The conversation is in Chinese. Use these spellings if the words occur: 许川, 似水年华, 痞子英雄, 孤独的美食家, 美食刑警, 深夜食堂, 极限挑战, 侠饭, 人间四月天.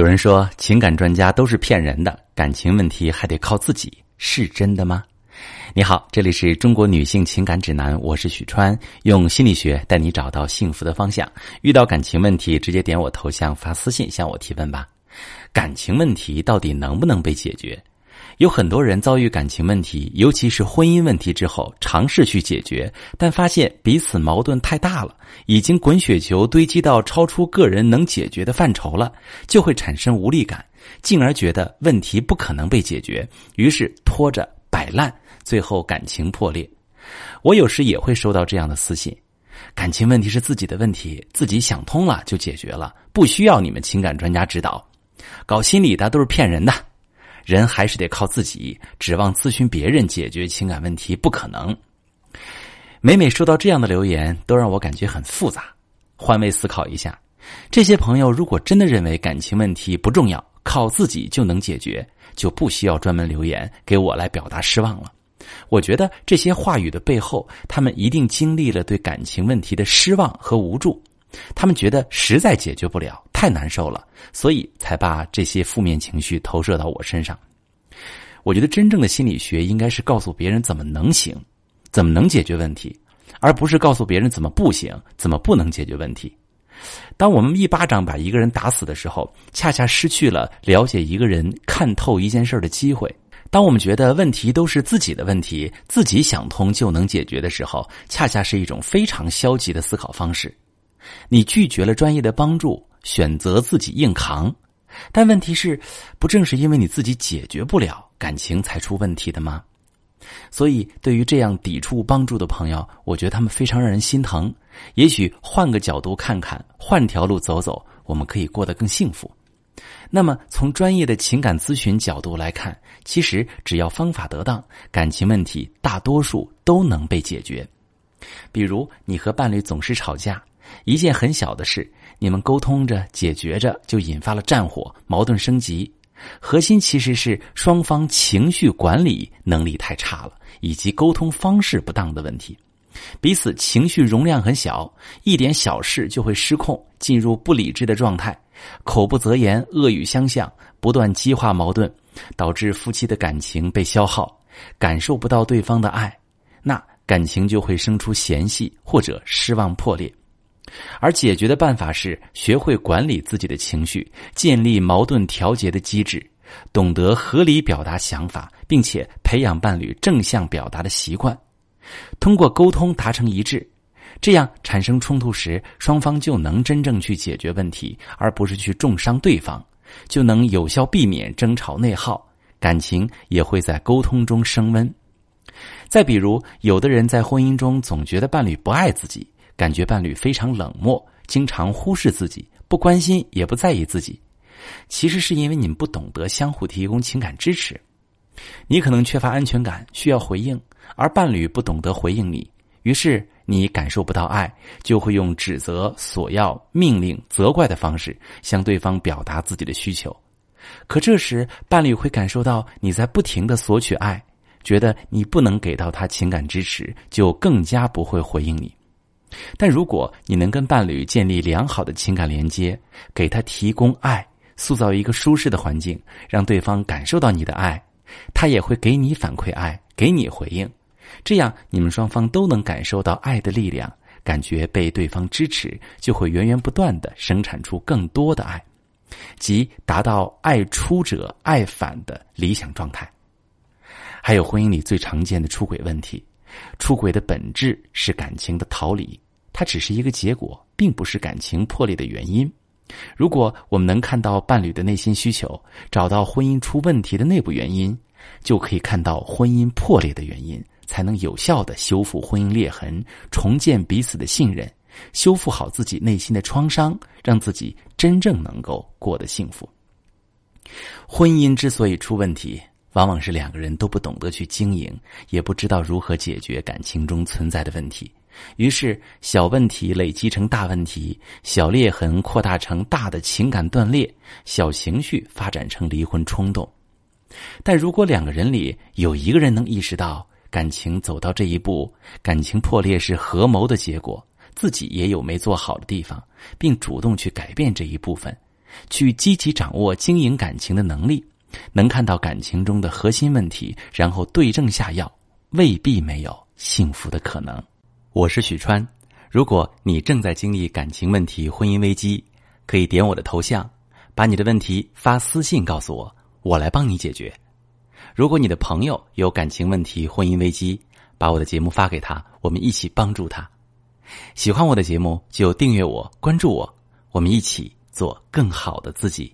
有人说情感专家都是骗人的，感情问题还得靠自己，是真的吗？你好，这里是中国女性情感指南，我是许川，用心理学带你找到幸福的方向。遇到感情问题，直接点我头像发私信向我提问吧。感情问题到底能不能被解决？有很多人遭遇感情问题，尤其是婚姻问题之后，尝试去解决，但发现彼此矛盾太大了，已经滚雪球堆积到超出个人能解决的范畴了，就会产生无力感，进而觉得问题不可能被解决，于是拖着摆烂，最后感情破裂。我有时也会收到这样的私信，感情问题是自己的问题，自己想通了就解决了，不需要你们情感专家指导，搞心理的都是骗人的，人还是得靠自己，指望咨询别人解决情感问题不可能。每每收到这样的留言，都让我感觉很复杂。换位思考一下，这些朋友如果真的认为感情问题不重要，靠自己就能解决，就不需要专门留言给我来表达失望了。我觉得这些话语的背后，他们一定经历了对感情问题的失望和无助，他们觉得实在解决不了，太难受了，所以才把这些负面情绪投射到我身上。我觉得真正的心理学应该是告诉别人怎么能行，怎么能解决问题，而不是告诉别人怎么不行，怎么不能解决问题。当我们一巴掌把一个人打死的时候，恰恰失去了了解一个人、看透一件事的机会。当我们觉得问题都是自己的问题，自己想通就能解决的时候，恰恰是一种非常消极的思考方式。你拒绝了专业的帮助，选择自己硬扛，但问题是，不正是因为你自己解决不了，感情才出问题的吗？所以对于这样抵触帮助的朋友，我觉得他们非常让人心疼。也许换个角度看看，换条路走走，我们可以过得更幸福。那么从专业的情感咨询角度来看，其实只要方法得当，感情问题大多数都能被解决。比如你和伴侣总是吵架，一件很小的事，你们沟通着解决着，就引发了战火，矛盾升级。核心其实是双方情绪管理能力太差了，以及沟通方式不当的问题。彼此情绪容量很小，一点小事就会失控，进入不理智的状态，口不择言，恶语相向，不断激化矛盾，导致夫妻的感情被消耗，感受不到对方的爱，那感情就会生出嫌隙或者失望破裂。而解决的办法是学会管理自己的情绪，建立矛盾调节的机制，懂得合理表达想法，并且培养伴侣正向表达的习惯，通过沟通达成一致，这样产生冲突时，双方就能真正去解决问题，而不是去重伤对方，就能有效避免争吵内耗，感情也会在沟通中升温。再比如，有的人在婚姻中总觉得伴侣不爱自己，感觉伴侣非常冷漠，经常忽视自己，不关心也不在意自己。其实是因为你们不懂得相互提供情感支持。你可能缺乏安全感，需要回应，而伴侣不懂得回应你，于是你感受不到爱，就会用指责、索要、命令、责怪的方式向对方表达自己的需求。可这时伴侣会感受到你在不停地索取爱，觉得你不能给到他情感支持，就更加不会回应你。但如果你能跟伴侣建立良好的情感连接，给他提供爱，塑造一个舒适的环境，让对方感受到你的爱，他也会给你反馈爱，给你回应，这样你们双方都能感受到爱的力量，感觉被对方支持，就会源源不断地生产出更多的爱，即达到爱出者爱返的理想状态。还有婚姻里最常见的出轨问题，出轨的本质是感情的逃离，它只是一个结果，并不是感情破裂的原因。如果我们能看到伴侣的内心需求，找到婚姻出问题的内部原因，就可以看到婚姻破裂的原因，才能有效地修复婚姻裂痕，重建彼此的信任，修复好自己内心的创伤，让自己真正能够过得幸福。婚姻之所以出问题，往往是两个人都不懂得去经营，也不知道如何解决感情中存在的问题，于是小问题累积成大问题，小裂痕扩大成大的情感断裂，小情绪发展成离婚冲动。但如果两个人里有一个人能意识到感情走到这一步，感情破裂是合谋的结果，自己也有没做好的地方，并主动去改变这一部分，去积极掌握经营感情的能力，能看到感情中的核心问题，然后对症下药，未必没有幸福的可能。我是许川，如果你正在经历感情问题、婚姻危机，可以点我的头像，把你的问题发私信告诉我，我来帮你解决。如果你的朋友有感情问题、婚姻危机，把我的节目发给他，我们一起帮助他。喜欢我的节目就订阅我、关注我，我们一起做更好的自己。